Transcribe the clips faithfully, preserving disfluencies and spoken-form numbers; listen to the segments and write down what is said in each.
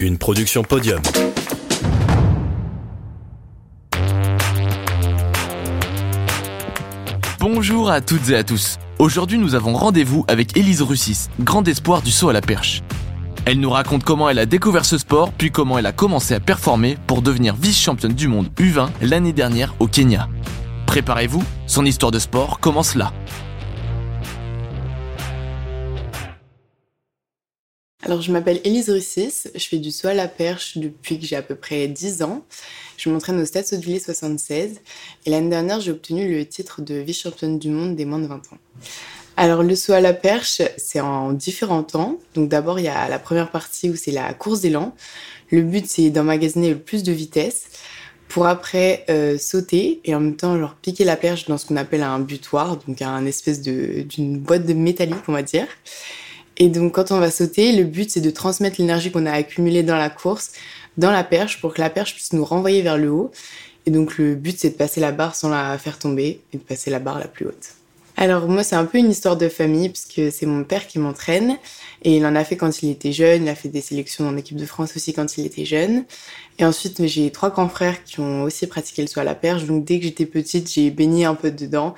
Une production Podium. Bonjour à toutes et à tous. Aujourd'hui, nous avons rendez-vous avec Élise Russis, grande espoir du saut à la perche. Elle nous raconte comment elle a découvert ce sport, puis comment elle a commencé à performer pour devenir vice-championne du monde U vingt l'année dernière au Kenya. Préparez-vous, son histoire de sport commence là. Alors, je m'appelle Élise Russis, je fais du saut à la perche depuis que j'ai à peu près dix ans. Je m'entraîne au Stade Sotteville soixante-seize et l'année dernière, j'ai obtenu le titre de vice-championne du monde des moins de vingt ans. Alors, le saut à la perche, c'est en différents temps. Donc d'abord, il y a la première partie où c'est la course d'élan. Le but, c'est d'emmagasiner le plus de vitesse pour après euh, sauter et en même temps genre, piquer la perche dans ce qu'on appelle un butoir, donc un espèce de, d'une boîte de métallique, on va dire. Et donc, quand on va sauter, le but, c'est de transmettre l'énergie qu'on a accumulée dans la course, dans la perche, pour que la perche puisse nous renvoyer vers le haut. Et donc, le but, c'est de passer la barre sans la faire tomber et de passer la barre la plus haute. Alors, moi, c'est un peu une histoire de famille, puisque c'est mon père qui m'entraîne. Et il en a fait quand il était jeune. Il a fait des sélections en équipe de France aussi quand il était jeune. Et ensuite, j'ai trois grands frères qui ont aussi pratiqué le saut à la perche. Donc, dès que j'étais petite, j'ai baigné un peu dedans.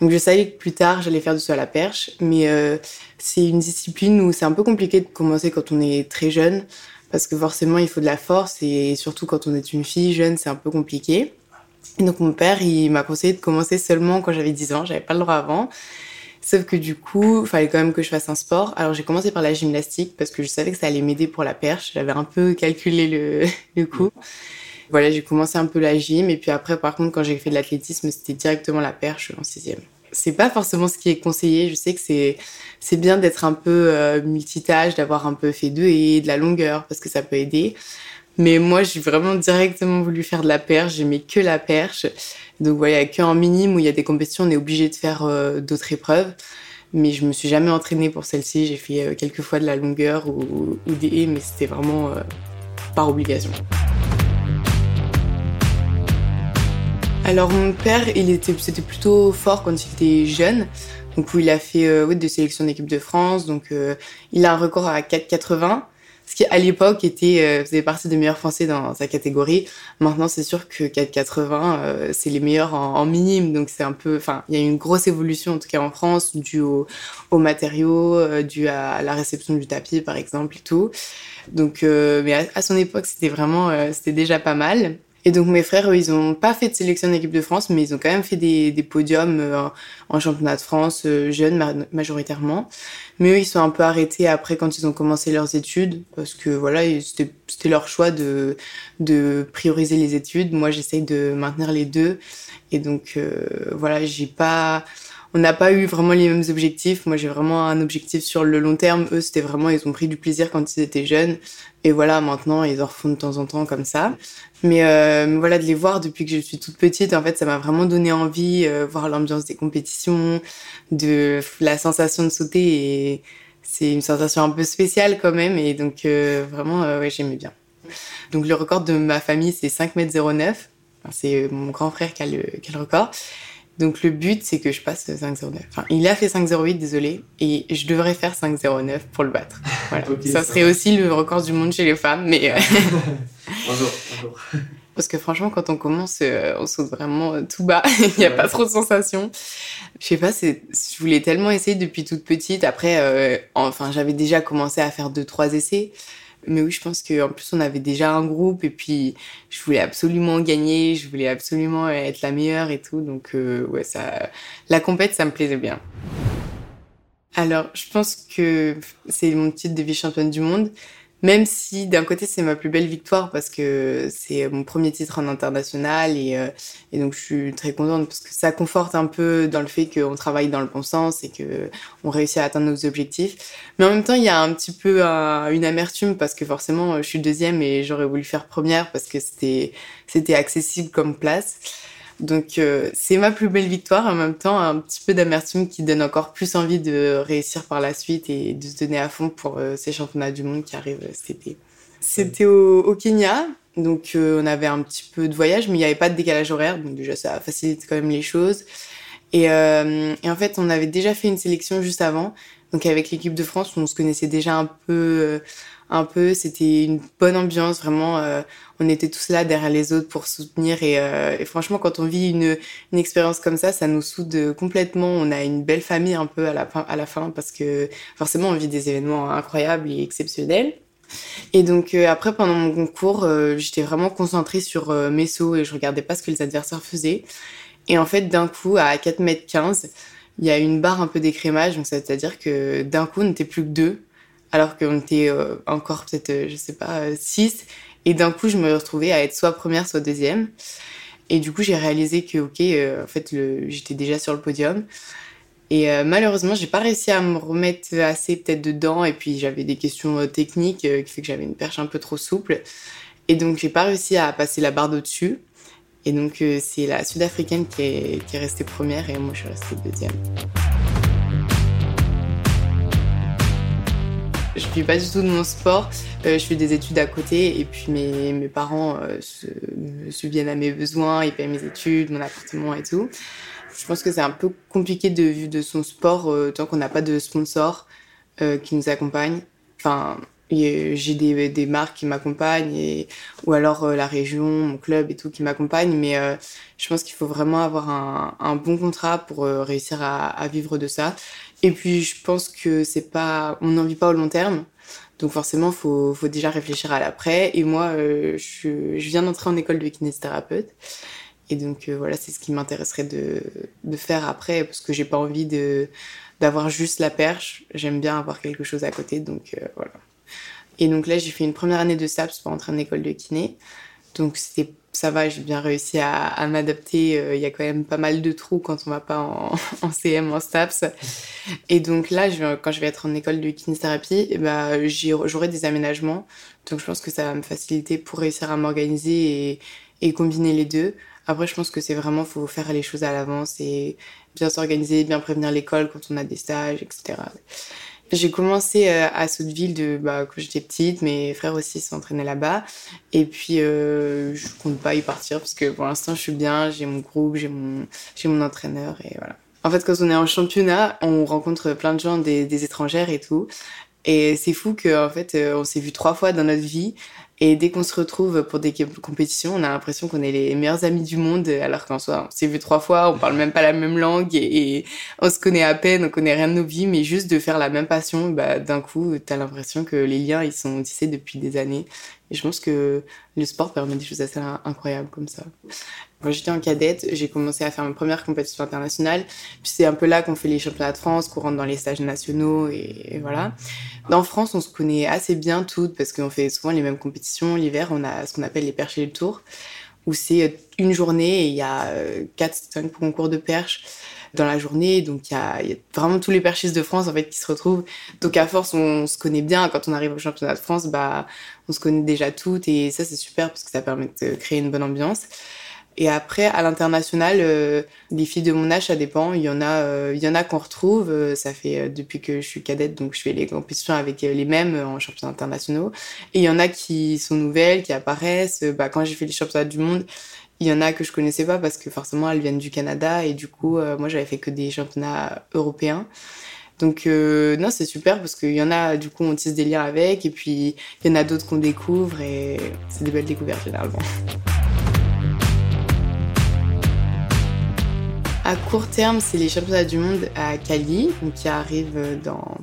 Donc, je savais que plus tard, j'allais faire du saut à la perche. Mais euh, c'est une discipline où c'est un peu compliqué de commencer quand on est très jeune. Parce que forcément, il faut de la force. Et surtout, quand on est une fille jeune, c'est un peu compliqué. Et donc, mon père, il m'a conseillé de commencer seulement quand j'avais dix ans. J'avais pas le droit avant. Sauf que du coup, il fallait quand même que je fasse un sport. Alors, j'ai commencé par la gymnastique parce que je savais que ça allait m'aider pour la perche. J'avais un peu calculé le, le coup. Voilà, j'ai commencé un peu la gym. Et puis après, par contre, quand j'ai fait de l'athlétisme, c'était directement la perche en sixième. C'est pas forcément ce qui est conseillé. Je sais que c'est, c'est bien d'être un peu euh, multitâche, d'avoir un peu fait deux et de la longueur parce que ça peut aider. Mais moi, j'ai vraiment directement voulu faire de la perche. J'aimais que la perche. Donc, voilà, qu'en minime où il y a des compétitions, on est obligé de faire euh, d'autres épreuves. Mais je me suis jamais entraînée pour celle-ci. J'ai fait euh, quelques fois de la longueur ou, ou des haies, mais c'était vraiment euh, par obligation. Alors, mon père, il était, c'était plutôt fort quand il était jeune. Donc, où il a fait euh, oui, des sélections d'équipe de France. Donc, euh, il a un record à quatre virgule quatre-vingts. Ce qui, à l'époque, était, euh, faisait partie des meilleurs Français dans sa catégorie. Maintenant, c'est sûr que quatre virgule quatre-vingts, euh, c'est les meilleurs en, en minime. Donc, c'est un peu... Enfin, il y a une grosse évolution, en tout cas en France, due aux au matériaux, euh, due à la réception du tapis, par exemple, et tout. Donc, euh, mais à, à son époque, c'était vraiment... Euh, c'était déjà pas mal. Et donc, mes frères, eux, ils n'ont pas fait de sélection en équipe de France, mais ils ont quand même fait des, des podiums euh, en championnat de France, euh, jeunes ma- majoritairement. Mais eux, ils sont un peu arrêtés après quand ils ont commencé leurs études, parce que voilà, c'était, c'était leur choix de, de prioriser les études. Moi, j'essaye de maintenir les deux. Et donc, euh, voilà, j'ai pas... On n'a pas eu vraiment les mêmes objectifs. Moi, j'ai vraiment un objectif sur le long terme. Eux, c'était vraiment, ils ont pris du plaisir quand ils étaient jeunes. Et voilà, maintenant, ils en refont de temps en temps comme ça. Mais euh, voilà, de les voir depuis que je suis toute petite, en fait, ça m'a vraiment donné envie, euh, voir l'ambiance des compétitions, de la sensation de sauter. Et c'est une sensation un peu spéciale quand même. Et donc, euh, vraiment, euh, ouais, j'aimais bien. Donc, le record de ma famille, c'est cinq mètres zéro neuf. Enfin, c'est mon grand frère qui a le, qui a le record. Donc, le but, c'est que je passe cinq zéro neuf. Enfin, il a fait cinq zéro huit, désolé, et je devrais faire cinq zéro neuf pour le battre. Voilà. Okay, ça serait ça. Aussi le record du monde chez les femmes, mais... bonjour, bonjour. Parce que franchement, quand on commence, on saute vraiment tout bas. Il n'y a ouais. pas trop de sensations. Je sais pas, c'est... je voulais tellement essayer depuis toute petite. Après, euh, enfin, j'avais déjà commencé à faire deux, trois essais. Mais oui, je pense qu'en plus, on avait déjà un groupe et puis je voulais absolument gagner, je voulais absolument être la meilleure et tout. Donc, euh, ouais, ça, la compète, ça me plaisait bien. Alors, je pense que c'est mon titre de vice-championne du monde, même si d'un côté, c'est ma plus belle victoire parce que c'est mon premier titre en international et, euh, et donc je suis très contente parce que ça conforte un peu dans le fait qu'on travaille dans le bon sens et qu'on réussit à atteindre nos objectifs. Mais en même temps, il y a un petit peu un, une amertume parce que forcément, je suis deuxième et j'aurais voulu faire première parce que c'était, c'était accessible comme place. Donc, euh, c'est ma plus belle victoire. En même temps, un petit peu d'amertume qui donne encore plus envie de réussir par la suite et de se donner à fond pour euh, ces championnats du monde qui arrivent euh, cet été. C'était au, au Kenya. Donc, euh, on avait un petit peu de voyage, mais il n'y avait pas de décalage horaire. Donc, déjà, ça facilite quand même les choses. Et, euh, et en fait, on avait déjà fait une sélection juste avant. Donc, avec l'équipe de France, on se connaissait déjà un peu... Euh, un peu. C'était une bonne ambiance, vraiment. Euh, on était tous là derrière les autres pour soutenir. Et, euh, et franchement, quand on vit une, une expérience comme ça, ça nous soude complètement. On a une belle famille un peu à la, à la fin parce que forcément, on vit des événements incroyables et exceptionnels. Et donc euh, après, pendant mon concours, euh, j'étais vraiment concentrée sur euh, mes sauts et je regardais pas ce que les adversaires faisaient. Et en fait, d'un coup, à quatre mètres quinze, il y a une barre un peu d'écrémage. Donc c'est-à-dire que d'un coup, on n'était plus que deux, alors qu'on était euh, encore peut-être, euh, je sais pas, euh, six. Et d'un coup, je me retrouvais à être soit première, soit deuxième. Et du coup, j'ai réalisé que, ok, euh, en fait, le... j'étais déjà sur le podium. Et euh, malheureusement, j'ai pas réussi à me remettre assez peut-être dedans. Et puis, j'avais des questions euh, techniques euh, qui fait que j'avais une perche un peu trop souple. Et donc, j'ai pas réussi à passer la barre d'au-dessus. Et donc, euh, c'est la Sud-Africaine qui est, qui est restée première et moi, je suis restée deuxième. Je ne vis pas du tout de mon sport. Euh, je fais des études à côté et puis mes, mes parents euh, se, me subviennent à mes besoins. Ils payent mes études, mon appartement et tout. Je pense que c'est un peu compliqué de vivre de son sport euh, tant qu'on n'a pas de sponsors euh, qui nous accompagnent. Enfin, et, euh, j'ai des, des marques qui m'accompagnent et, ou alors euh, la région, mon club et tout qui m'accompagnent. Mais euh, je pense qu'il faut vraiment avoir un, un bon contrat pour euh, réussir à, à vivre de ça. Et puis, je pense que c'est pas, on n'en vit pas au long terme. Donc, forcément, faut, faut déjà réfléchir à l'après. Et moi, euh, je, je viens d'entrer en école de kinésithérapeute. Et donc, euh, voilà, c'est ce qui m'intéresserait de, de faire après, parce que j'ai pas envie de, d'avoir juste la perche. J'aime bien avoir quelque chose à côté. Donc, euh, voilà. Et donc, là, j'ai fait une première année de STAPS pour entrer en école de kiné. Donc, c'était ça va, j'ai bien réussi à, à m'adapter. Il euh, y a quand même pas mal de trous quand on ne va pas en, en C M, en STAPS. Et donc là, je, quand je vais être en école de kinésithérapie, bah, j'aurai des aménagements. Donc je pense que ça va me faciliter pour réussir à m'organiser et, et combiner les deux. Après, je pense que c'est vraiment, il faut faire les choses à l'avance et bien s'organiser, bien prévenir l'école quand on a des stages, et cetera. J'ai commencé à Sotteville de, bah, quand j'étais petite, mes frères aussi s'entraînaient là-bas. Et puis, euh, je compte pas y partir parce que pour l'instant, je suis bien, j'ai mon groupe, j'ai mon, j'ai mon entraîneur et voilà. En fait, quand on est en championnat, on rencontre plein de gens, des, des étrangères et tout. Et c'est fou qu'en fait, on s'est vu trois fois dans notre vie. Et dès qu'on se retrouve pour des compétitions, on a l'impression qu'on est les meilleurs amis du monde, alors qu'en soi, on s'est vu trois fois, on parle même pas la même langue et, et on se connaît à peine, on connaît rien de nos vies, mais juste de faire la même passion, bah, d'un coup, t'as l'impression que les liens, ils sont tissés depuis des années. Et je pense que le sport permet des choses assez incroyables comme ça. Quand j'étais en cadette, j'ai commencé à faire ma première compétition internationale. Puis c'est un peu là qu'on fait les championnats de France, qu'on rentre dans les stages nationaux et, et voilà. En France, on se connaît assez bien toutes parce qu'on fait souvent les mêmes compétitions. L'hiver, on a ce qu'on appelle les perches et les tours, où c'est une journée et il y a quatre cinq concours de perches dans la journée. Donc, il y a, il y a vraiment tous les perchistes de France, en fait, qui se retrouvent. Donc, à force, on se connaît bien. Quand on arrive au championnat de France, bah, on se connaît déjà toutes. Et ça, c'est super parce que ça permet de créer une bonne ambiance. Et après, à l'international, euh, les filles de mon âge, ça dépend. Il y en a, euh, il y en a qu'on retrouve. Euh, ça fait euh, depuis que je suis cadette, donc je fais les compétitions avec euh, les mêmes euh, en championnats internationaux. Et il y en a qui sont nouvelles, qui apparaissent. Euh, bah, quand j'ai fait les championnats du monde, il y en a que je connaissais pas parce que forcément elles viennent du Canada et du coup euh, moi j'avais fait que des championnats européens. Donc euh, non, c'est super parce qu'il y en a du coup on tisse des liens avec et puis il y en a d'autres qu'on découvre et c'est des belles découvertes généralement. À court terme, c'est les championnats du monde à Cali donc qui arrive dans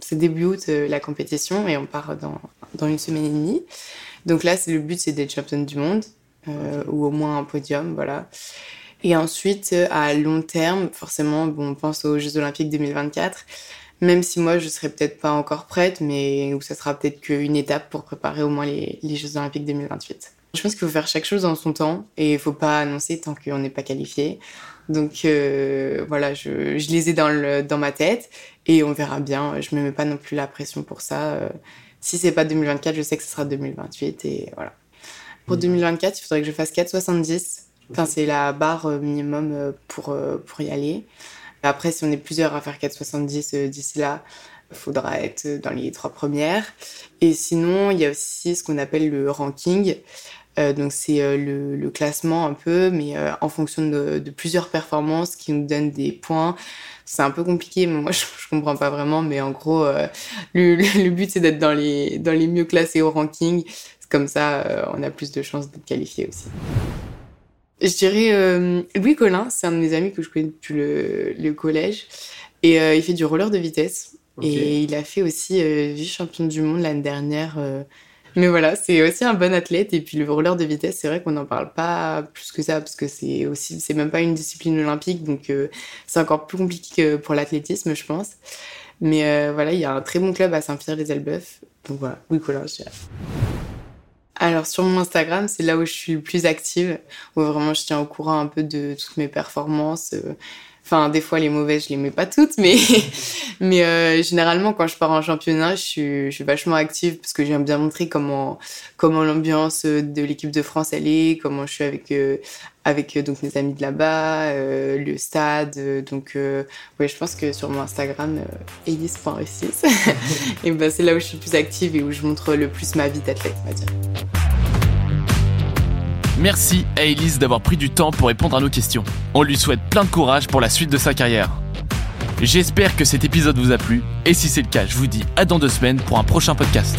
c'est début août la compétition et on part dans dans une semaine et demie. Donc là, c'est le but c'est d'être championne du monde. Euh, ou au moins un podium, voilà. Et ensuite, à long terme, forcément, bon, on pense aux Jeux Olympiques deux mille vingt-quatre, même si moi, je ne serai peut-être pas encore prête, mais où ça sera peut-être qu'une étape pour préparer au moins les, les Jeux Olympiques deux mille vingt-huit. Je pense qu'il faut faire chaque chose en son temps et il ne faut pas annoncer tant qu'on n'est pas qualifié. Donc euh, voilà, je, je les ai dans, le, dans ma tête et on verra bien. Je ne me mets pas non plus la pression pour ça. Euh, si ce n'est pas deux mille vingt-quatre, je sais que ce sera deux mille vingt-huit et voilà. Pour deux mille vingt-quatre, il faudrait que je fasse quatre soixante-dix. Enfin, c'est la barre minimum pour, pour y aller. Après, si on est plusieurs à faire quatre soixante-dix d'ici là, il faudra être dans les trois premières. Et sinon, il y a aussi ce qu'on appelle le ranking. Euh, donc c'est euh, le, le classement un peu, mais euh, en fonction de, de plusieurs performances qui nous donnent des points. C'est un peu compliqué, mais moi je, je comprends pas vraiment. Mais en gros, euh, le, le but c'est d'être dans les, dans les mieux classés au ranking. Comme ça, euh, on a plus de chances d'être qualifié aussi. Je dirais euh, Louis Collin, c'est un de mes amis que je connais depuis le, le collège. Et euh, il fait du roller de vitesse. Okay. Et il a fait aussi euh, vice-champion du monde l'année dernière. Euh... Mais voilà, c'est aussi un bon athlète. Et puis le roller de vitesse, c'est vrai qu'on n'en parle pas plus que ça, parce que c'est aussi, c'est même pas une discipline olympique. Donc euh, c'est encore plus compliqué que pour l'athlétisme, je pense. Mais euh, voilà, il y a un très bon club à Saint-Pierre-des-Elbeufs. Donc voilà, Louis Collin, je dirais. Alors, sur mon Instagram, c'est là où je suis le plus active, où vraiment je tiens au courant un peu de toutes mes performances. Enfin, des fois, les mauvaises, je les mets pas toutes, mais, mais euh, généralement, quand je pars en championnat, je suis, je suis vachement active parce que j'aime bien montrer comment, comment l'ambiance de l'équipe de France, elle est, comment je suis avec, euh, avec donc, mes amis de là-bas, euh, le stade. Euh, donc, euh, ouais, je pense que sur mon Instagram, euh, Élise point Russis, et ben, c'est là où je suis le plus active et où je montre le plus ma vie d'athlète, on va dire. Merci à Élise d'avoir pris du temps pour répondre à nos questions. On lui souhaite plein de courage pour la suite de sa carrière. J'espère que cet épisode vous a plu, et si c'est le cas, je vous dis à dans deux semaines pour un prochain podcast.